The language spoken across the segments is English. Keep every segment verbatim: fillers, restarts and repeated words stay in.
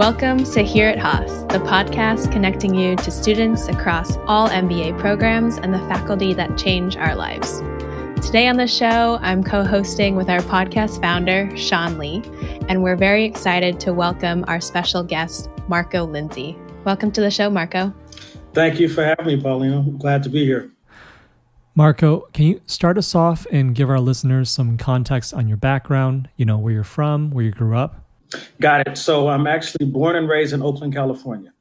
Welcome to Here at Haas, the podcast connecting you to students across all M B A programs and the faculty that change our lives. Today on the show, I'm co-hosting with our podcast founder, Sean Lee, and we're very excited to welcome our special guest, Marco Lindsay. Welcome to the show, Marco. Thank you for having me, Paulino. I'm glad to be here. Marco, can you start us off and give our listeners some context on your background, you know, where you're from, where you grew up? Got it. So I'm actually born and raised in Oakland, California.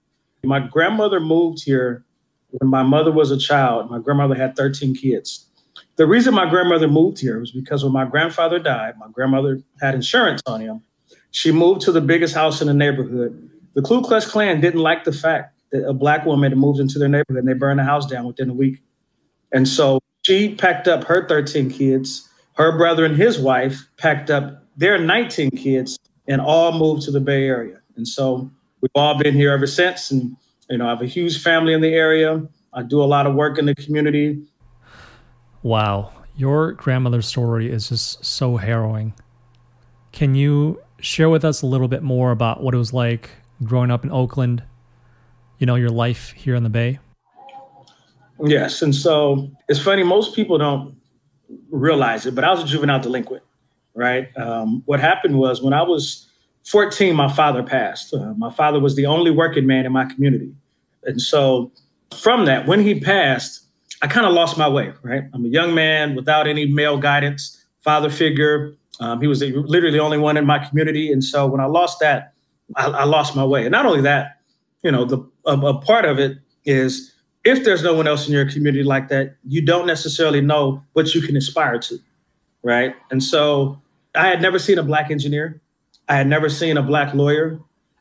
My grandmother moved here when my mother was a child. My grandmother had thirteen kids. The reason my grandmother moved here was because when my grandfather died, my grandmother had insurance on him. She moved to the biggest house in the neighborhood. The Ku Klux Klan didn't like the fact that a black woman had moved into their neighborhood and they burned the house down within a week. And so she packed up her thirteen kids. Her brother and his wife packed up their nineteen kids and all moved to the Bay Area. And so we've all been here ever since. And, you know, I have a huge family in the area. I do a lot of work in the community. Wow. Your grandmother's story is just so harrowing. Can you share with us a little bit more about what it was like growing up in Oakland, you know, your life here in the Bay? Yes. And so it's funny, most people don't realize it, but I was a juvenile delinquent. Right. Um, what happened was when I was fourteen, my father passed. Uh, my father was the only working man in my community. And so from that, when he passed, I kind of lost my way. Right. I'm a young man without any male guidance, father figure. Um, he was the, literally the only one in my community. And so when I lost that, I, I lost my way. And not only that, you know, the a, a part of it is if there's no one else in your community like that, you don't necessarily know what you can aspire to. Right. And so I had never seen a black engineer. I had never seen a black lawyer.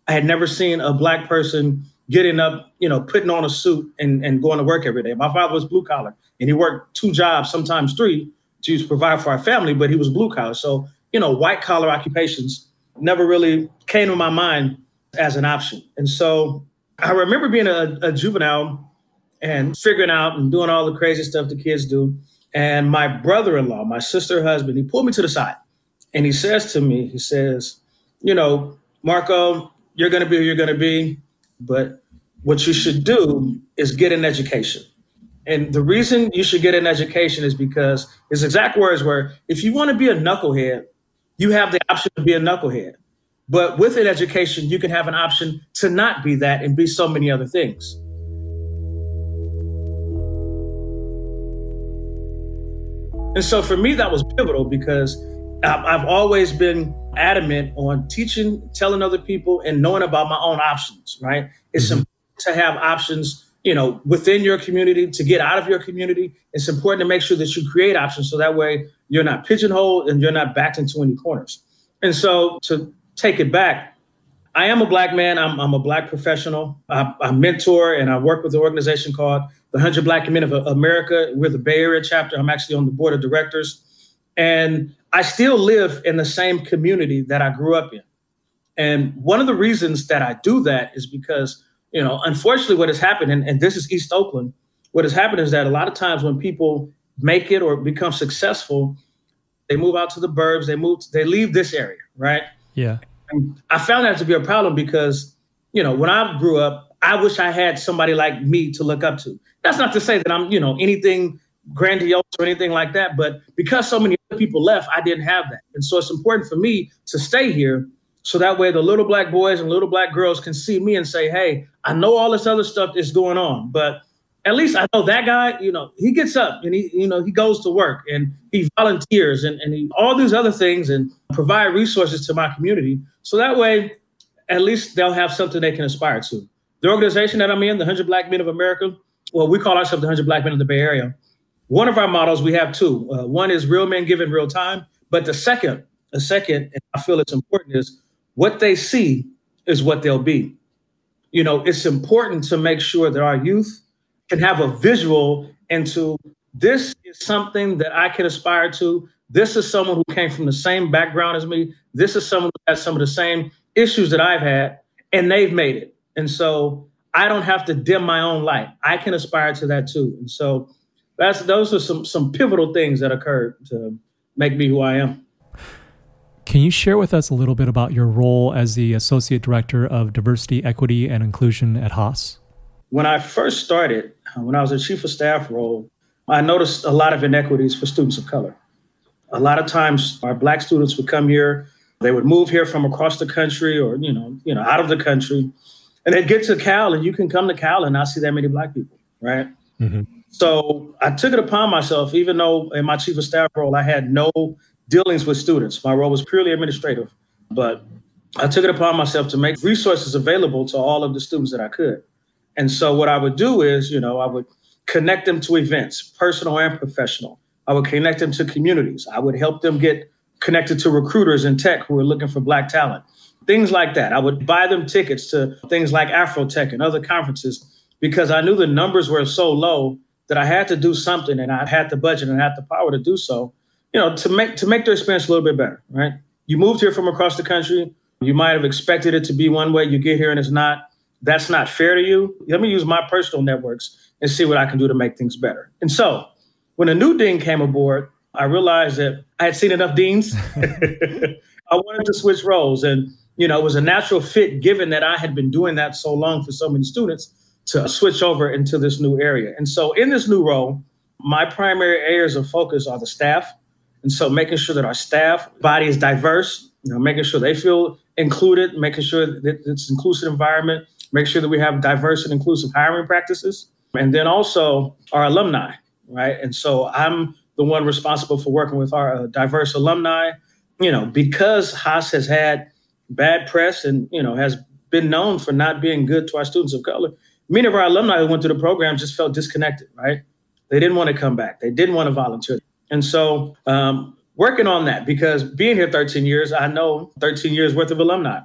I had never seen a black person getting up, you know, putting on a suit and, and going to work every day. My father was blue collar and he worked two jobs, sometimes three, to provide for our family, but he was blue collar. So, you know, white collar occupations never really came to my mind as an option. And so I remember being a, a juvenile and figuring out and doing all the crazy stuff the kids do. And my brother-in-law, my sister's husband, he pulled me to the side. And he says to me, he says, you know, Marco, you're going to be who you're going to be, but what you should do is get an education. And the reason you should get an education is because his exact words were, if you want to be a knucklehead, you have the option to be a knucklehead. But with an education, you can have an option to not be that and be so many other things. And so for me, that was pivotal because I've always been adamant on teaching, telling other people, and knowing about my own options, right? It's mm-hmm. important to have options, you know, within your community, to get out of your community. It's important to make sure that you create options so that way you're not pigeonholed and you're not backed into any corners. And so to take it back, I am a black man. I'm, I'm a black professional. I, I mentor and I work with an organization called the one hundred Black Men of America. We're the Bay Area chapter. I'm actually on the board of directors. And I still live in the same community that I grew up in. And one of the reasons that I do that is because, you know, unfortunately what has happened, and, and this is East Oakland, what has happened is that a lot of times when people make it or become successful, they move out to the burbs, they move, they leave this area, right? Yeah. And I found that to be a problem because, you know, when I grew up, I wish I had somebody like me to look up to. That's not to say that I'm, you know, anything grandiose or anything like that, but because so many people left, I didn't have that. And so it's important for me to stay here so that way the little black boys and little black girls can see me and say, hey, I know all this other stuff is going on, but at least I know that guy, you know, he gets up and he, you know, he goes to work and he volunteers and, and he, all these other things and provide resources to my community. So that way, at least they'll have something they can aspire to. The organization that I'm in, the one hundred Black Men of America, well, we call ourselves the one hundred Black Men of the Bay Area. One of our models, we have two. Uh, one is real men given real time. But the second, the second, and I feel it's important, is what they see is what they'll be. You know, it's important to make sure that our youth can have a visual into this is something that I can aspire to. This is someone who came from the same background as me. This is someone who has some of the same issues that I've had, and they've made it. And so I don't have to dim my own light. I can aspire to that, too. And so That's, those are some some pivotal things that occurred to make me who I am. Can you share with us a little bit about your role as the Associate Director of Diversity, Equity, and Inclusion at Haas? When I first started, when I was a Chief of Staff role, I noticed a lot of inequities for students of color. A lot of times our Black students would come here, they would move here from across the country or, you know, you know, out of the country, and they'd get to Cal, and you can come to Cal and not see that many Black people, right? Mm-hmm. So I took it upon myself, even though in my Chief of Staff role, I had no dealings with students. My role was purely administrative, but I took it upon myself to make resources available to all of the students that I could. And so what I would do is, you know, I would connect them to events, personal and professional. I would connect them to communities. I would help them get connected to recruiters in tech who were looking for Black talent, things like that. I would buy them tickets to things like AfroTech and other conferences because I knew the numbers were so low that I had to do something, and I had the budget and I had the power to do so, you know, to make to make their experience a little bit better, right? You moved here from across the country. You might have expected it to be one way. You get here and it's not. That's not fair to you. Let me use my personal networks and see what I can do to make things better. And so when a new dean came aboard, I realized that I had seen enough deans. I wanted to switch roles. And, you know, it was a natural fit, given that I had been doing that so long for so many students, to switch over into this new area. And so in this new role, my primary areas of focus are the staff. And so making sure that our staff body is diverse, you know, making sure they feel included, making sure that it's an inclusive environment, make sure that we have diverse and inclusive hiring practices. And then also our alumni, right? And so I'm the one responsible for working with our uh, diverse alumni, you know, because Haas has had bad press and, you know, has been known for not being good to our students of color. Many of our alumni who went through the program just felt disconnected, right? They didn't want to come back. They didn't want to volunteer. And so um, working on that, because being here thirteen years, I know thirteen years worth of alumni,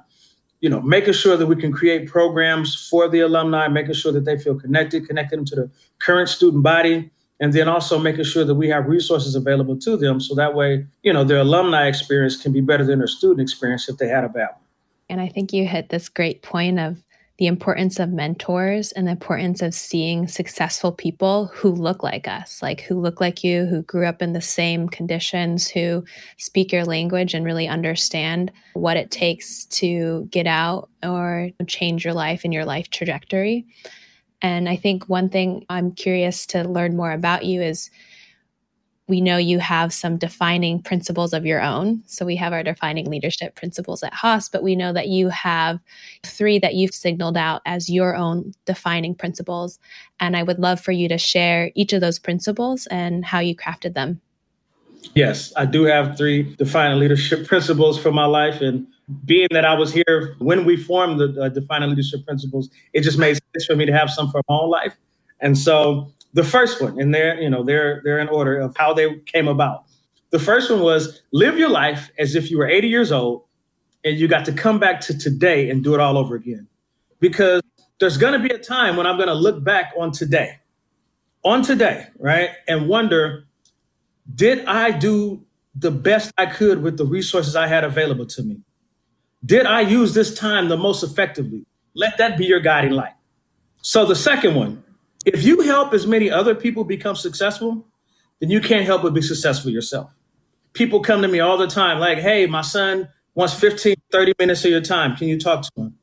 you know, making sure that we can create programs for the alumni, making sure that they feel connected, connecting them to the current student body, and then also making sure that we have resources available to them. So that way, you know, their alumni experience can be better than their student experience if they had a bad one. And I think you hit this great point of the importance of mentors and the importance of seeing successful people who look like us, like who look like you, who grew up in the same conditions, who speak your language and really understand what it takes to get out or change your life and your life trajectory. And I think one thing I'm curious to learn more about you is we know you have some defining principles of your own. So we have our defining leadership principles at Haas, but we know that you have three that you've signaled out as your own defining principles. And I would love for you to share each of those principles and how you crafted them. Yes, I do have three defining leadership principles for my life. And being that I was here when we formed the uh, defining leadership principles, it just made sense for me to have some for my own life. And so the first one, and they're, you know, they're, they're in order of how they came about. The first one was live your life as if you were eighty years old and you got to come back to today and do it all over again. Because there's going to be a time when I'm going to look back on today, on today, right? And wonder, did I do the best I could with the resources I had available to me? Did I use this time the most effectively? Let that be your guiding light. So the second one, if you help as many other people become successful, then you can't help but be successful yourself. People come to me all the time like, hey, my son wants fifteen, thirty minutes of your time. Can you talk to him?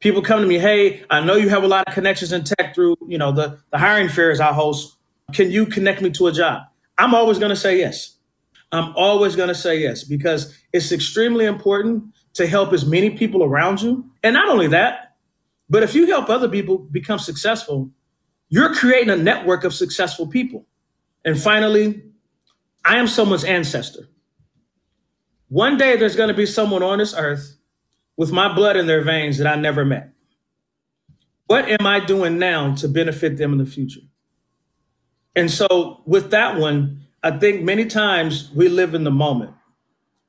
People come to me, hey, I know you have a lot of connections in tech through, you know, the, the hiring fairs I host. Can you connect me to a job? I'm always going to say yes. I'm always going to say yes, because it's extremely important to help as many people around you. And not only that, but if you help other people become successful, you're creating a network of successful people. And finally, I am someone's ancestor. One day there's going to be someone on this earth with my blood in their veins that I never met. What am I doing now to benefit them in the future? And so with that one, I think many times we live in the moment,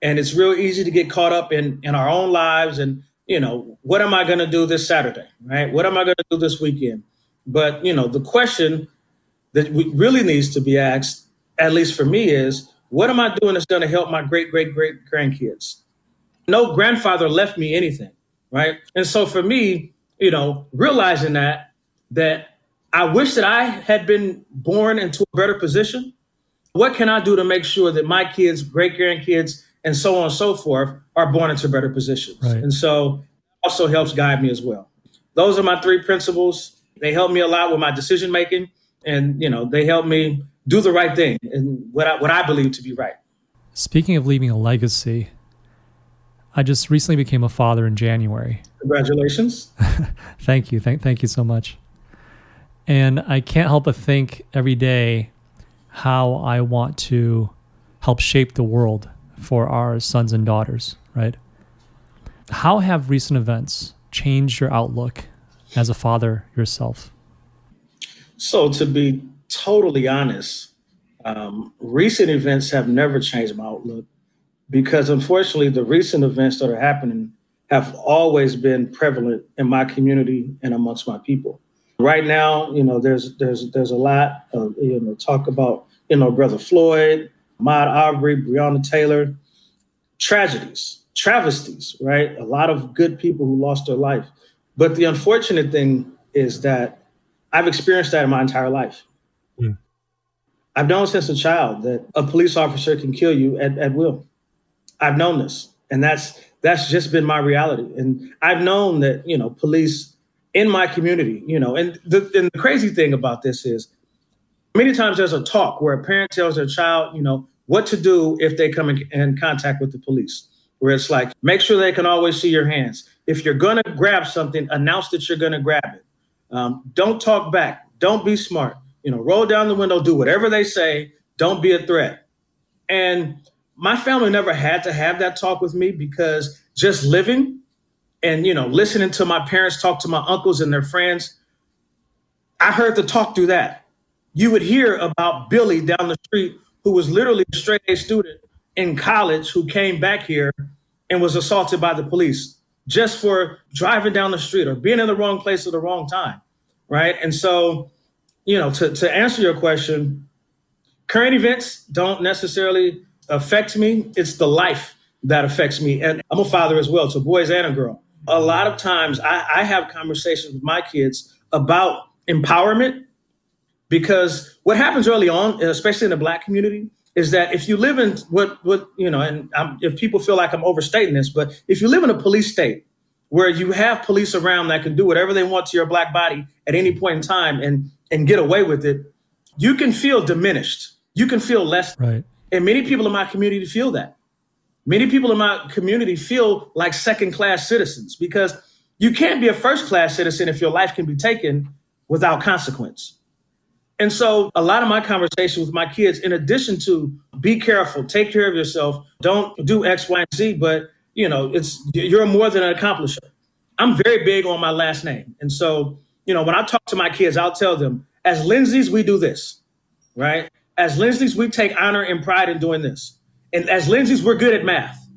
and it's real easy to get caught up in, in our own lives. And, you know, what am I going to do this Saturday, right? What am I going to do this weekend? But, you know, the question that we really needs to be asked, at least for me, is what am I doing that's going to help my great, great, great grandkids? No grandfather left me anything, right? And so for me, you know, realizing that, that I wish that I had been born into a better position. What can I do to make sure that my kids, great grandkids, and so on and so forth, are born into better positions. Right. And so also helps guide me as well. Those are my three principles. They help me a lot with my decision making. And, you know, they help me do the right thing and what I, what I believe to be right. Speaking of leaving a legacy, I just recently became a father in January. Congratulations. Thank you. Thank, thank you so much. And I can't help but think every day how I want to help shape the world for our sons and daughters, right? How have recent events changed your outlook as a father yourself? So to be totally honest, um, recent events have never changed my outlook because unfortunately the recent events that are happening have always been prevalent in my community and amongst my people. Right now, you know, there's there's there's a lot of, you know, talk about, you know, Brother Floyd, Ahmaud Arbery, Breonna Taylor, tragedies, travesties, right? A lot of good people who lost their life. But the unfortunate thing is that I've experienced that in my entire life. Yeah. I've known since a child that a police officer can kill you at, at will. I've known this. And that's that's just been my reality. And I've known that, you know, police in my community, you know, and the, and the crazy thing about this is many times there's a talk where a parent tells their child, you know, what to do if they come in, in contact with the police, where it's like, make sure they can always see your hands. If you're going to grab something, announce that you're going to grab it. Um, don't talk back. Don't be smart. You know, roll down the window, do whatever they say. Don't be a threat. And my family never had to have that talk with me because just living and, you know, listening to my parents talk to my uncles and their friends, I heard the talk through that. You would hear about Billy down the street, who was literally a straight A student in college who came back here and was assaulted by the police just for driving down the street or being in the wrong place at the wrong time, right? And so, you know, to, to answer your question, current events don't necessarily affect me. It's the life that affects me. And I'm a father as well, to boys and a girl. A lot of times I, I have conversations with my kids about empowerment, because what happens early on, especially in the Black community, is that if you live in what, what you know, and I'm, if people feel like I'm overstating this, but if you live in a police state where you have police around that can do whatever they want to your Black body at any point in time and, and get away with it, you can feel diminished. You can feel less. Right. And many people in my community feel that. Many people in my community feel like second-class citizens, because you can't be a first-class citizen if your life can be taken without consequence. And so a lot of my conversations with my kids, in addition to be careful, take care of yourself, don't do X, Y, and Z, but, you know, it's you're more than an accomplisher. I'm very big on my last name. And so, you know, when I talk to my kids, I'll tell them, as Lindsays, we do this, right? As Lindsays, we take honor and pride in doing this. And as Lindsays, we're good at math,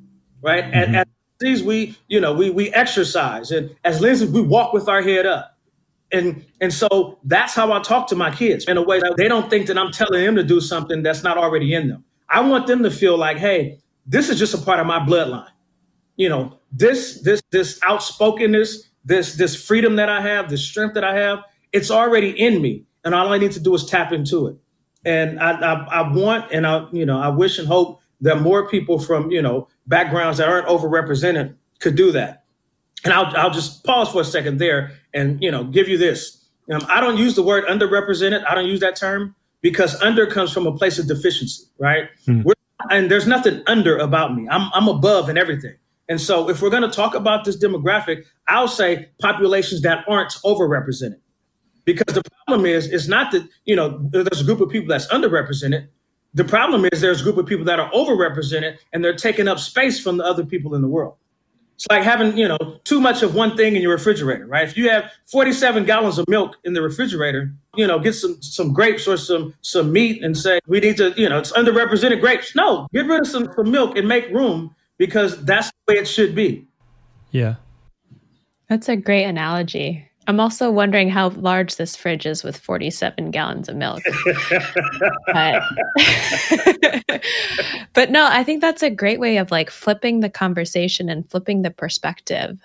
right? Mm-hmm. As, as Lindsays, we, you know, we we exercise. And as Lindsays, we walk with our head up. And and so that's how I talk to my kids, in a way that they don't think that I'm telling them to do something that's not already in them. I want them to feel like, hey, this is just a part of my bloodline. You know, this this this outspokenness, this this freedom that I have, this strength that I have, it's already in me. And all I need to do is tap into it. And I I, I want and I, you know, I wish and hope that more people from, you know, backgrounds that aren't overrepresented could do that. And I'll I'll just pause for a second there and, you know, give you this. Um, I don't use the word underrepresented. I don't use that term because under comes from a place of deficiency, right? Mm. We're, and there's nothing under about me. I'm I'm above in everything. And so if we're going to talk about this demographic, I'll say populations that aren't overrepresented, because the problem is, it's not that, you know, there's a group of people that's underrepresented. The problem is there's a group of people that are overrepresented and they're taking up space from the other people in the world. It's like having, you know, too much of one thing in your refrigerator, right? If you have forty-seven gallons of milk in the refrigerator, you know, get some some grapes or some some meat and say, we need to, you know, it's underrepresented grapes. No, get rid of some, some milk and make room, because that's the way it should be. Yeah. That's a great analogy. I'm also wondering how large this fridge is with forty-seven gallons of milk. but, but no, I think that's a great way of like flipping the conversation and flipping the perspective.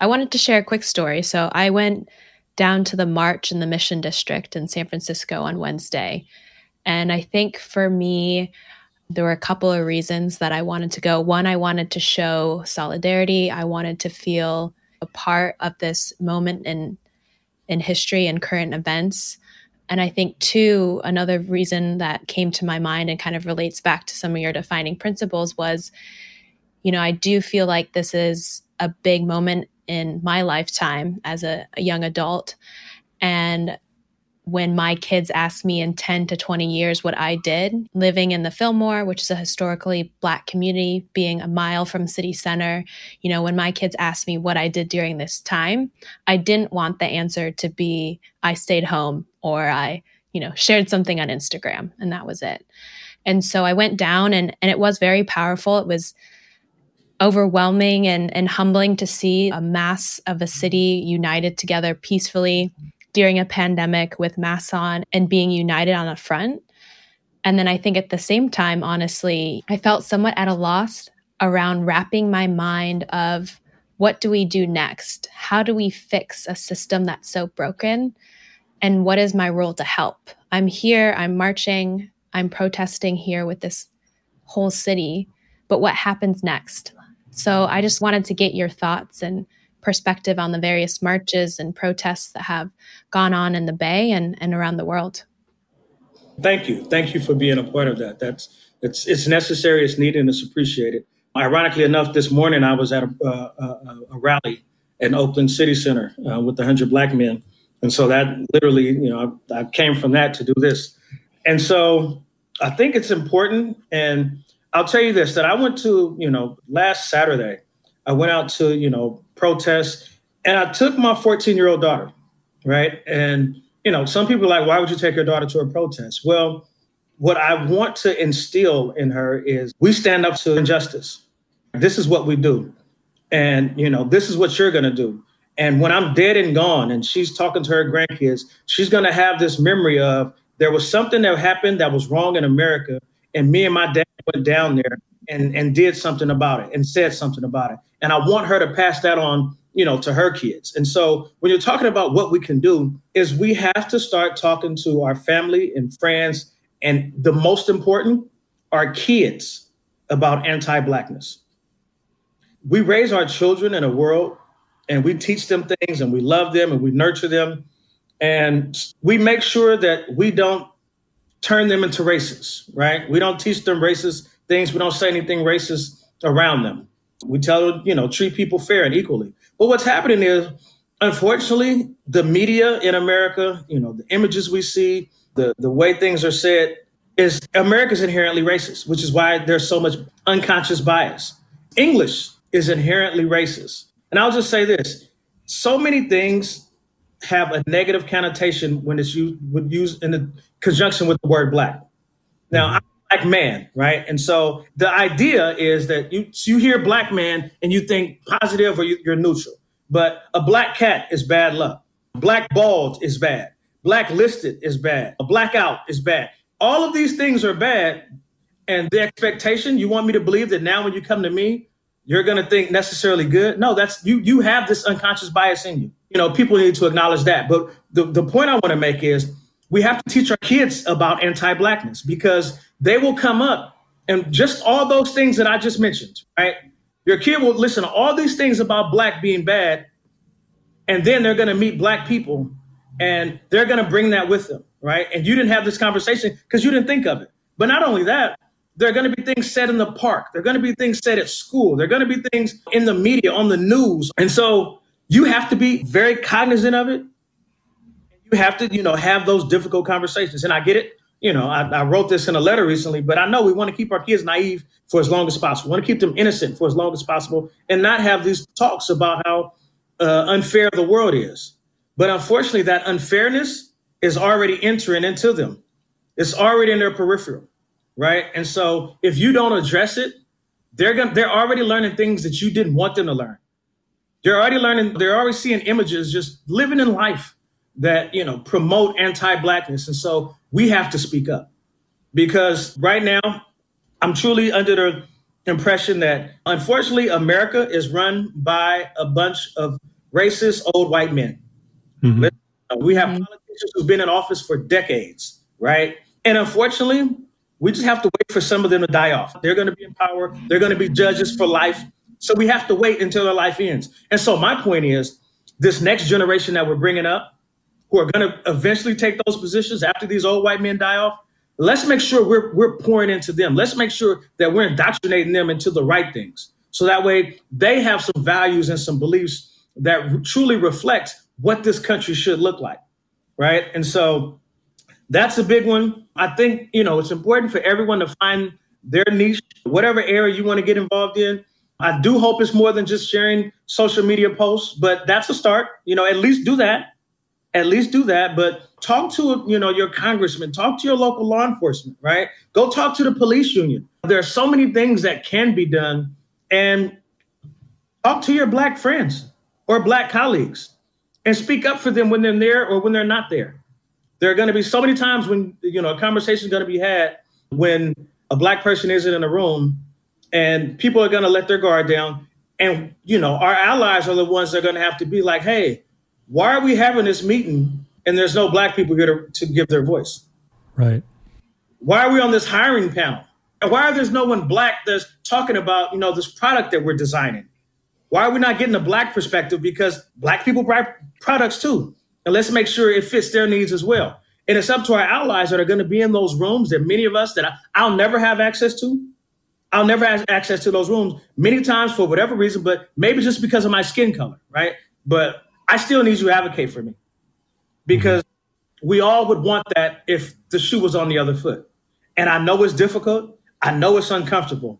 I wanted to share a quick story. So I went down to the march in the Mission District in San Francisco on Wednesday. And I think for me, There were a couple of reasons that I wanted to go. One, I wanted to show solidarity. I wanted to feel a part of this moment in in history and current events. And I think, two, another reason that came to my mind and kind of relates back to some of your defining principles was, you know, I do feel like this is a big moment in my lifetime as a, a young adult. And when my kids ask me in ten to twenty years what I did, living in the Fillmore, which is a historically Black community, being a mile from city center, you know, when my kids ask me what I did during this time, I didn't want the answer to be, I stayed home or I, you know, shared something on Instagram and that was it. And so I went down and, and it was very powerful. It was overwhelming and, and humbling to see a mass of a city united together peacefully during a pandemic with masks on and being united on a front. And then I think at the same time, honestly, I felt somewhat at a loss around wrapping my mind of what do we do next? How do we fix a system that's so broken? And what is my role to help? I'm here, I'm marching, I'm protesting here with this whole city, but what happens next? So I just wanted to get your thoughts and perspective on the various marches and protests that have gone on in the Bay and, and around the world. Thank you. Thank you for being a part of that. That's it's it's necessary, it's needed, and it's appreciated. Ironically enough, this morning I was at a, a, a rally in Oakland City Center uh, with the one hundred Black Men. And so that literally, you know, I, I came from that to do this. And so I think it's important. And I'll tell you this, that I went to, you know, last Saturday, I went out to, you know, protest, and I took my fourteen-year-old daughter, right? And, you know, some people are like, why would you take your daughter to a protest? Well, what I want to instill in her is we stand up to injustice. This is what we do. And, you know, this is what you're going to do. And when I'm dead and gone and she's talking to her grandkids, she's going to have this memory of there was something that happened that was wrong in America, and me and my dad went down there and, and did something about it and said something about it. And I want her to pass that on, you know, to her kids. And so when you're talking about what we can do is we have to start talking to our family and friends. And the most important, our kids, about anti-Blackness. We raise our children in a world and we teach them things and we love them and we nurture them. And we make sure that we don't turn them into racists, right? We don't teach them racist things. We don't say anything racist around them. We tell them, you know, treat people fair and equally. But what's happening is, unfortunately, the media in America, you know, the images we see, the, the way things are said, is America's inherently racist, which is why there's so much unconscious bias. English is inherently racist. And I'll just say this, so many things have a negative connotation when it's used, when used in the conjunction with the word Black. Now, I'm a Black man, right? And so the idea is that you you hear Black man and you think positive or you, you're neutral. But a Black cat is bad luck. Black bald is bad. Black listed is bad. A Blackout is bad. All of these things are bad. And the expectation, you want me to believe that now when you come to me, you're going to think necessarily good? No, that's you. You have this unconscious bias in you. You know, people need to acknowledge that. But the, the point I want to make is we have to teach our kids about anti-Blackness, because they will come up and just all those things that I just mentioned, right? Your kid will listen to all these things about Black being bad, and then they're going to meet Black people and they're going to bring that with them, right? And you didn't have this conversation because you didn't think of it. But not only that, there are going to be things said in the park. There are going to be things said at school. There are going to be things in the media, on the news. And so you have to be very cognizant of it. You have to, you know, have those difficult conversations. And I get it. You know, I, I wrote this in a letter recently, but I know we want to keep our kids naive for as long as possible. We want to keep them innocent for as long as possible and not have these talks about how uh, unfair the world is. But unfortunately, that unfairness is already entering into them. It's already in their peripheral. Right. And so if you don't address it, they're going they're already learning things that you didn't want them to learn. They're already learning. They're already seeing images, just living in life that, you know, promote anti-Blackness. And so we have to speak up, because right now I'm truly under the impression that, unfortunately, America is run by a bunch of racist old white men. Mm-hmm. We have politicians who've been in office for decades. Right. And unfortunately, We just have to wait for some of them to die off. They're going to be in power. They're going to be judges for life. So we have to wait until their life ends. And so my point is, this next generation that we're bringing up, who are going to eventually take those positions after these old white men die off, let's make sure we're we're pouring into them. Let's make sure that we're indoctrinating them into the right things. So that way they have some values and some beliefs that truly reflect what this country should look like, right? And so that's a big one. I think, you know, it's important for everyone to find their niche, whatever area you want to get involved in. I do hope it's more than just sharing social media posts, but that's a start. You know, at least do that. At least do that. But talk to, you know, your congressman, talk to your local law enforcement, right? Go talk to the police union. There are so many things that can be done. And talk to your Black friends or Black colleagues and speak up for them when they're there or when they're not there. There are going to be so many times when, you know, a conversation is going to be had when a Black person isn't in a room, and people are going to let their guard down. And, you know, our allies are the ones that are going to have to be like, hey, why are we having this meeting and there's no Black people here to, to give their voice? Right. Why are we on this hiring panel? Why are there's no one Black that's talking about, you know, this product that we're designing? Why are we not getting a Black perspective? Because Black people buy products too. And let's make sure it fits their needs as well. And it's up to our allies that are going to be in those rooms that many of us that I, I'll never have access to. I'll never have access to those rooms many times for whatever reason, but maybe just because of my skin color, right? But I still need you to advocate for me, because we all would want that if the shoe was on the other foot. And I know it's difficult. I know it's uncomfortable,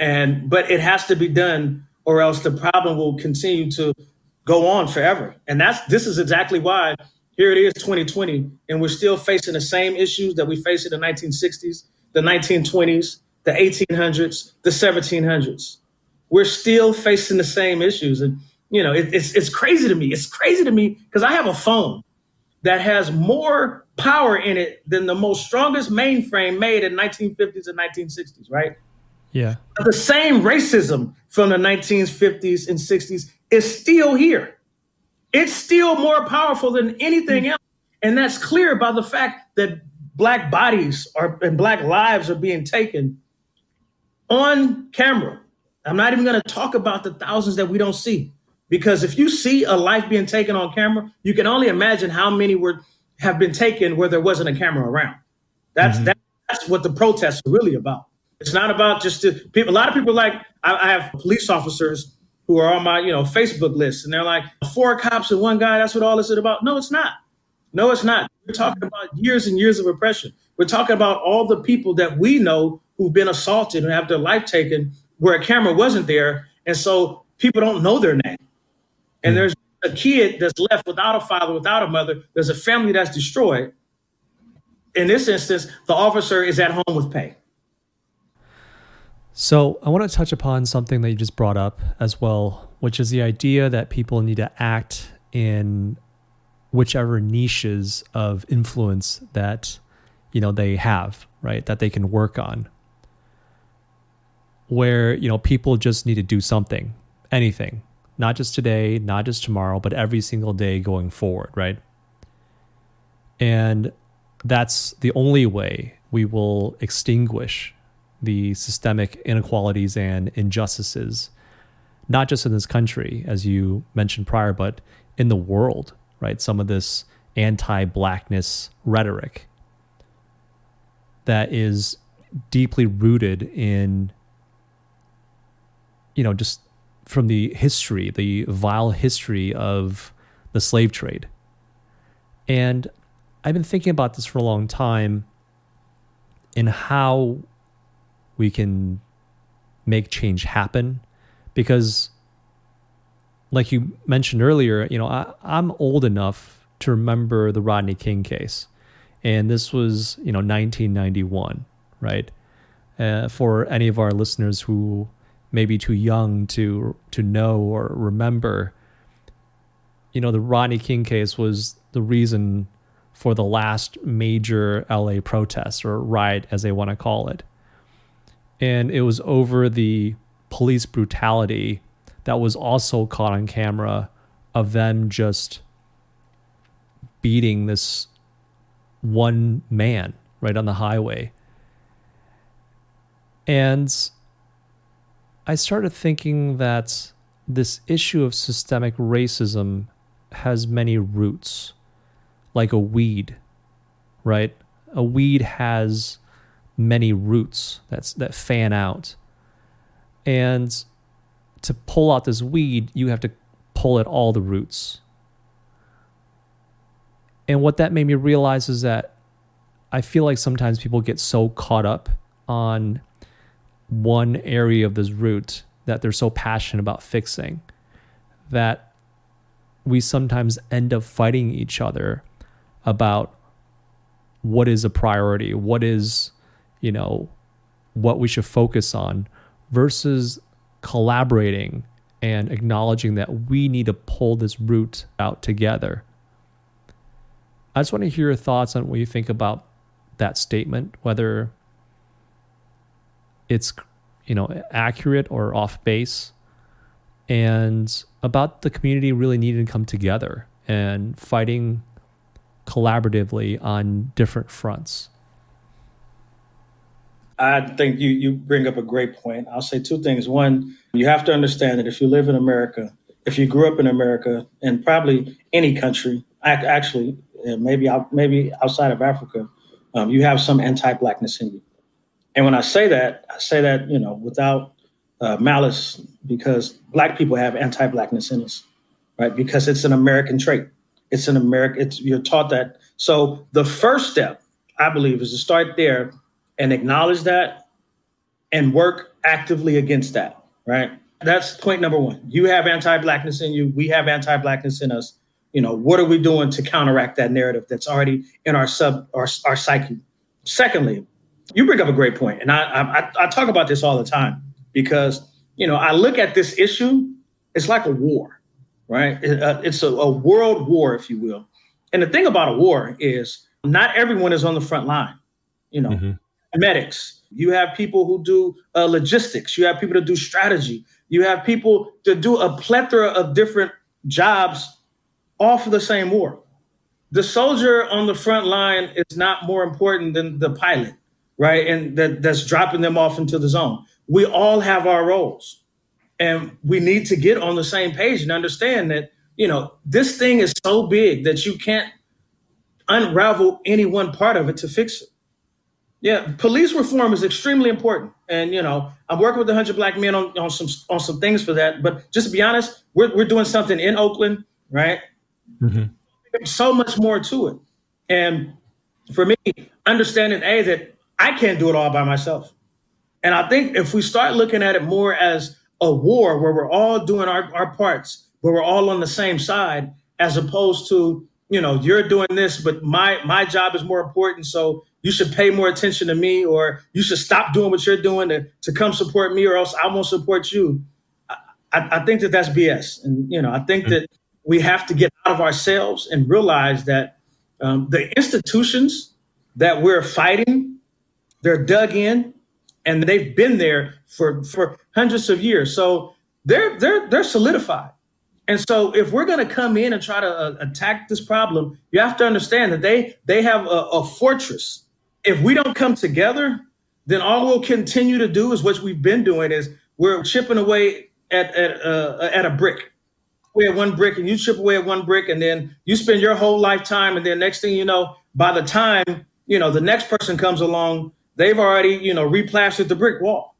and but it has to be done, or else the problem will continue to go on forever. And that's this is exactly why here it is twenty twenty, and we're still facing the same issues that we faced in the nineteen sixties, the nineteen twenties, the eighteen hundreds, the seventeen hundreds. We're still facing the same issues. And, you know, it, it's, it's crazy to me. It's crazy to me because I have a phone that has more power in it than the most strongest mainframe made in nineteen fifties and nineteen sixties, right? Yeah. The same racism from the nineteen fifties and sixties is still here. It's still more powerful than anything else. And that's clear by the fact that Black bodies are and Black lives are being taken on camera. I'm not even going to talk about the thousands that we don't see, because if you see a life being taken on camera, you can only imagine how many were have been taken where there wasn't a camera around. That's mm-hmm. that, that's what the protests are really about. It's not about just the people. A lot of people like I, I have police officers who are on my, you know, Facebook list, and they're like four cops and one guy. That's what all this is about. No, it's not. No, it's not. We're talking about years and years of oppression. We're talking about all the people that we know who've been assaulted and have their life taken where a camera wasn't there. And so people don't know their name. And there's a kid that's left without a father, without a mother. There's a family that's destroyed. In this instance, the officer is at home with pay. So I want to touch upon something that you just brought up as well, which is the idea that people need to act in whichever niches of influence that, you know, they have, right, that they can work on, where, you know, people just need to do something, anything, not just today, not just tomorrow, but every single day going forward, right? And that's the only way we will extinguish the systemic inequalities and injustices, not just in this country, as you mentioned prior, but in the world, right? Some of this anti-Blackness rhetoric that is deeply rooted in, you know, just from the history, the vile history of the slave trade. And I've been thinking about this for a long time and how we can make change happen, because like you mentioned earlier, you know, I, I'm old enough to remember the Rodney King case. And this was, you know, nineteen ninety-one, right? Uh, for any of our listeners who may be too young to to know or remember, you know, the Rodney King case was the reason for the last major L A protest, or riot as they want to call it. And it was over the police brutality that was also caught on camera of them just beating this one man right on the highway. And I started thinking that this issue of systemic racism has many roots, like a weed, right? A weed has many roots that's that fan out. And to pull out this weed, you have to pull at all the roots. And what that made me realize is that I feel like sometimes people get so caught up on one area of this root that they're so passionate about fixing that we sometimes end up fighting each other about what is a priority, what is, you know, what we should focus on, versus collaborating and acknowledging that we need to pull this root out together. I just want to hear your thoughts on what you think about that statement, whether it's, you know, accurate or off base, and about the community really needing to come together and fighting collaboratively on different fronts. I think you you bring up a great point. I'll say two things. One, you have to understand that if you live in America, if you grew up in America, and probably any country, actually, maybe maybe outside of Africa, um, you have some anti-Blackness in you. And when I say that, I say that, you know, without uh, malice, because Black people have anti-Blackness in us, right? Because it's an American trait. It's an American, it's, you're taught that. So the first step, I believe, is to start there and acknowledge that and work actively against that, right? That's point number one. You have anti-Blackness in you. We have anti-Blackness in us. You know, what are we doing to counteract that narrative that's already in our sub, our, our psyche? Secondly, you bring up a great point. And I, I I talk about this all the time because, you know, I look at this issue, it's like a war, right? It, uh, it's a, a world war, if you will. And the thing about a war is not everyone is on the front line, you know. Mm-hmm. Medics. You have people who do uh, logistics. You have people to do strategy. You have people to do a plethora of different jobs, all for the same war. The soldier on the front line is not more important than the pilot, right? And that, that's dropping them off into the zone. We all have our roles, and we need to get on the same page and understand that, you know, this thing is so big that you can't unravel any one part of it to fix it. Yeah, police reform is extremely important. And, you know, I'm working with one hundred Black Men on, on some on some things for that. But just to be honest, we're we're doing something in Oakland, right? Mm-hmm. There's so much more to it. And for me, understanding, A, that I can't do it all by myself. And I think if we start looking at it more as a war where we're all doing our, our parts, where we're all on the same side, as opposed to, you know, you're doing this, but my my job is more important. So you should pay more attention to me, or you should stop doing what you're doing to, to come support me, or else I won't support you. I, I think that that's B S. And, you know, I think that we have to get out of ourselves and realize that um, the institutions that we're fighting, they're dug in and they've been there for, for hundreds of years. So they're, they're, they're solidified. And so if we're going to come in and try to uh, attack this problem, you have to understand that they, they have a, a fortress. If we don't come together, then all we'll continue to do is what we've been doing is we're chipping away at at, uh, at a brick. We have one brick and you chip away at one brick, and then you spend your whole lifetime. And then next thing you know, by the time, you know, the next person comes along, they've already, you know, replastered the brick wall.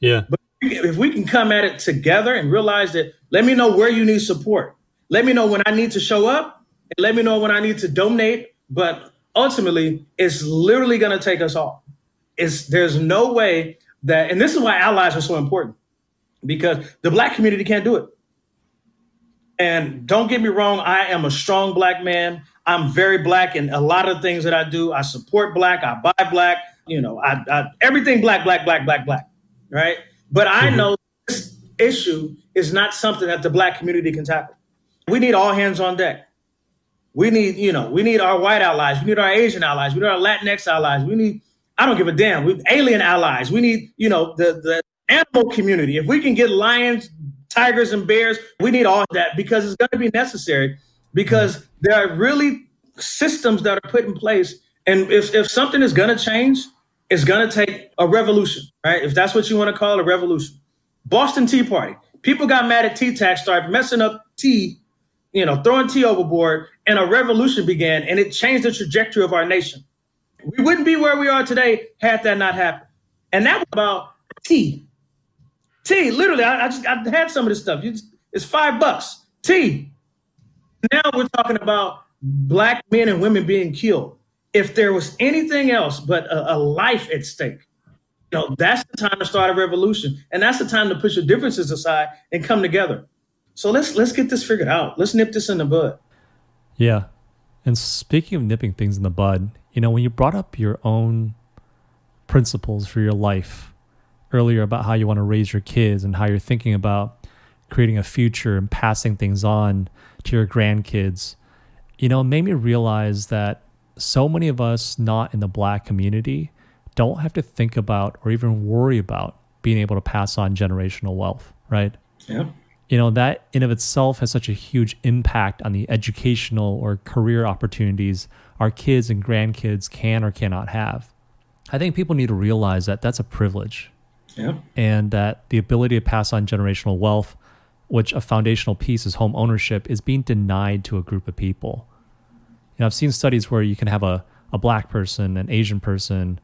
Yeah. But if we can come at it together and realize that, let me know where you need support. Let me know when I need to show up. And let me know when I need to donate. But ultimately, it's literally going to take us all. It's, there's no way that, and this is why allies are so important, because the Black community can't do it. And don't get me wrong, I am a strong Black man. I'm very Black in a lot of things that I do. I support Black, I buy Black, you know, I, I everything Black, Black, Black, Black, Black, right? But I mm-hmm. know this issue is not something that the Black community can tackle. We need all hands on deck. We need, you know, we need our white allies. We need our Asian allies. We need our Latinx allies. We need, I don't give a damn, we alien allies. We need, you know, the, the animal community. If we can get lions, tigers, and bears, we need all that, because it's going to be necessary, because there are really systems that are put in place. And if, if something is going to change, It's going to take a revolution, right? If that's what you want to call it, a revolution. Boston Tea Party. People got mad at tea tax, started messing up tea, you know, throwing tea overboard, and a revolution began, and it changed the trajectory of our nation. We wouldn't be where we are today had that not happened. And that was about tea. Tea, literally, I, I just I had some of this stuff. You just, it's five bucks. Tea. Now we're talking about Black men and women being killed. If there was anything else but a, a life at stake, you know, that's the time to start a revolution. And that's the time to push your differences aside and come together. So let's let's get this figured out. Let's nip this in the bud. Yeah. And speaking of nipping things in the bud, you know, when you brought up your own principles for your life earlier about how you want to raise your kids and how you're thinking about creating a future and passing things on to your grandkids, you know, it made me realize that so many of us not in the Black community don't have to think about or even worry about being able to pass on generational wealth, right? Yeah. You know, that in of itself has such a huge impact on the educational or career opportunities our kids and grandkids can or cannot have. I think people need to realize that that's a privilege. Yeah. And that the ability to pass on generational wealth, which a foundational piece is home ownership, is being denied to a group of people. You know, I've seen studies where you can have a, a Black person, an Asian person,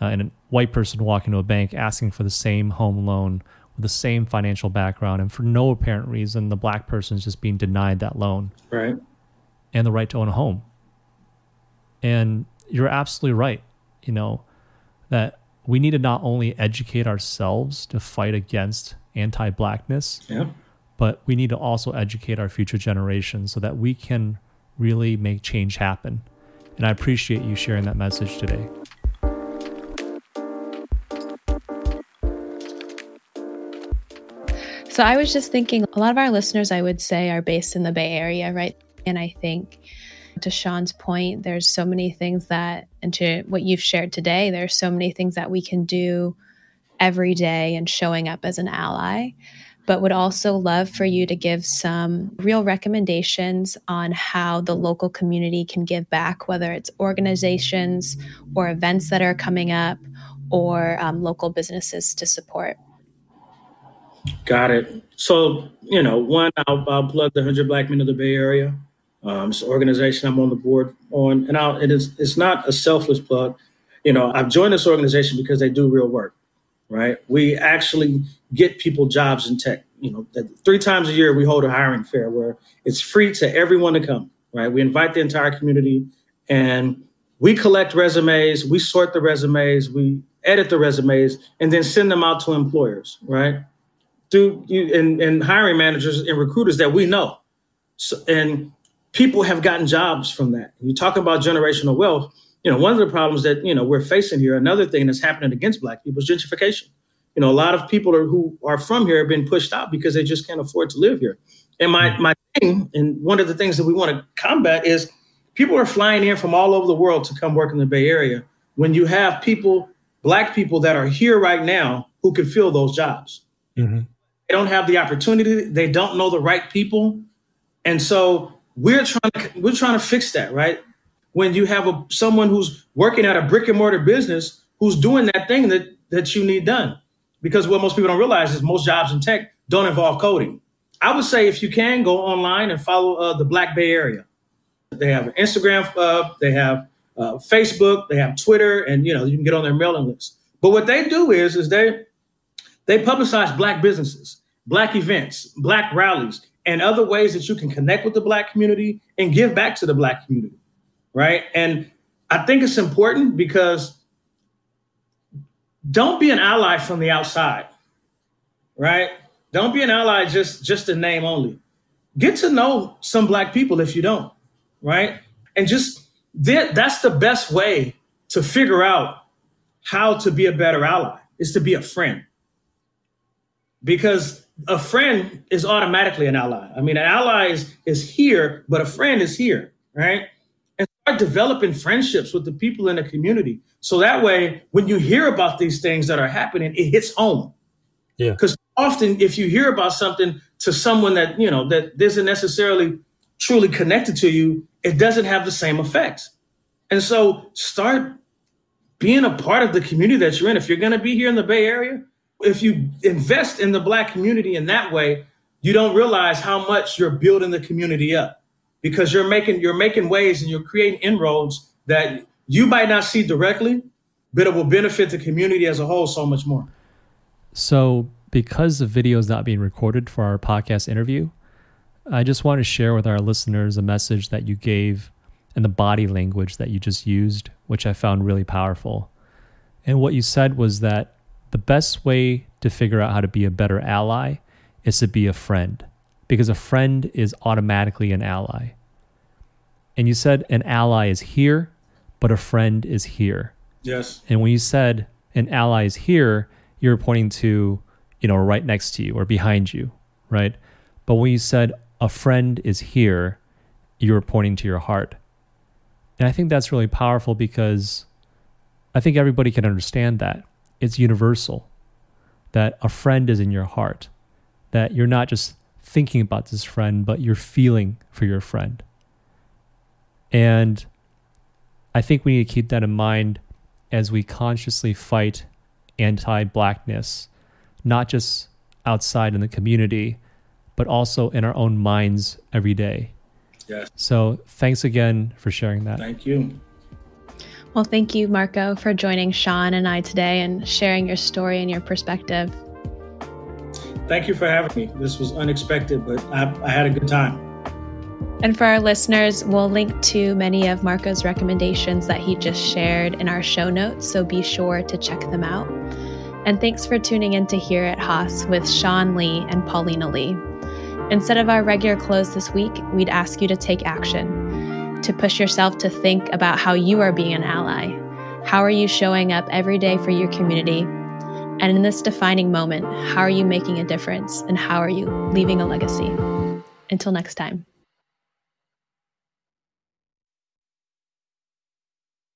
uh, and a white person walk into a bank asking for the same home loan with the same financial background. And for no apparent reason, the Black person is just being denied that loan. Right. And the right to own a home. And you're absolutely right, you know, that we need to not only educate ourselves to fight against anti-Blackness, yeah, but we need to also educate our future generations so that we can really make change happen. And I appreciate you sharing that message today. So I was just thinking, a lot of our listeners, I would say, are based in the Bay Area, right? And I think, to Sean's point, there's so many things that, and to what you've shared today, there's so many things that we can do every day and showing up as an ally. But would also love for you to give some real recommendations on how the local community can give back, whether it's organizations or events that are coming up or um, local businesses to support. Got it. So, you know, one, I'll, I'll plug the one hundred Black Men of the Bay Area. Um, it's an organization I'm on the board on, and I'll, it is, it's not a selfless plug. You know, I've joined this organization because they do real work. Right. We actually get people jobs in tech. You know, three times a year we hold a hiring fair where it's free to everyone to come. Right. We invite the entire community and we collect resumes. We sort the resumes. We edit the resumes and then send them out to employers. Right. Through you and, and hiring managers and recruiters that we know. So, and people have gotten jobs from that. You talk about generational wealth. You know, one of the problems that, you know, we're facing here, another thing that's happening against Black people is gentrification. You know, a lot of people are, who are from here have been pushed out because they just can't afford to live here. And my, my thing, and one of the things that we want to combat is people are flying in from all over the world to come work in the Bay Area when you have people, Black people that are here right now who can fill those jobs. Mm-hmm. They don't have the opportunity. They don't know the right people. And so we're trying to, we're trying to fix that, right? When you have a, someone who's working at a brick and mortar business who's doing that thing that, that you need done. Because what most people don't realize is most jobs in tech don't involve coding. I would say if you can, go online and follow uh, the Black Bay Area. They have an Instagram, uh, they have uh, Facebook, they have Twitter, and you know you can get on their mailing list. But what they do is, is they, they publicize Black businesses, Black events, Black rallies, and other ways that you can connect with the Black community and give back to the Black community. Right. And I think it's important because don't be an ally from the outside. Right. Don't be an ally just just a name only. Get to know some Black people if you don't. Right. And just that, that's the best way to figure out how to be a better ally is to be a friend. Because a friend is automatically an ally. I mean, an ally is, is here, but a friend is here. Right. And start developing friendships with the people in the community. So that way, when you hear about these things that are happening, it hits home. Yeah. Because often if you hear about something to someone that, you know, that isn't necessarily truly connected to you, it doesn't have the same effect. And so start being a part of the community that you're in. If you're going to be here in the Bay Area, if you invest in the Black community in that way, you don't realize how much you're building the community up, because you're making you're making waves and you're creating inroads that you might not see directly, but it will benefit the community as a whole so much more. So because the video is not being recorded for our podcast interview, I just want to share with our listeners a message that you gave and the body language that you just used, which I found really powerful. And what you said was that the best way to figure out how to be a better ally is to be a friend, because a friend is automatically an ally. And you said an ally is here, but a friend is here. Yes. And when you said an ally is here, you're pointing to, you know, right next to you or behind you, right? But when you said a friend is here, you were pointing to your heart. And I think that's really powerful, because I think everybody can understand that. It's universal, that a friend is in your heart, that you're not just thinking about this friend, but you're feeling for your friend. And I think we need to keep that in mind as we consciously fight anti-Blackness, not just outside in the community, but also in our own minds every day. Yes. So thanks again for sharing that. Thank you. Well, thank you, Marco, for joining Sean and I today and sharing your story and your perspective. Thank you for having me. This was unexpected, but I, I had a good time. And for our listeners, we'll link to many of Marco's recommendations that he just shared in our show notes, so be sure to check them out. And thanks for tuning in to Here at Haas with Sean Lee and Paulino Lee. Instead of our regular close this week, we'd ask you to take action, to push yourself to think about how you are being an ally. How are you showing up every day for your community? And in this defining moment, how are you making a difference, and how are you leaving a legacy? Until next time.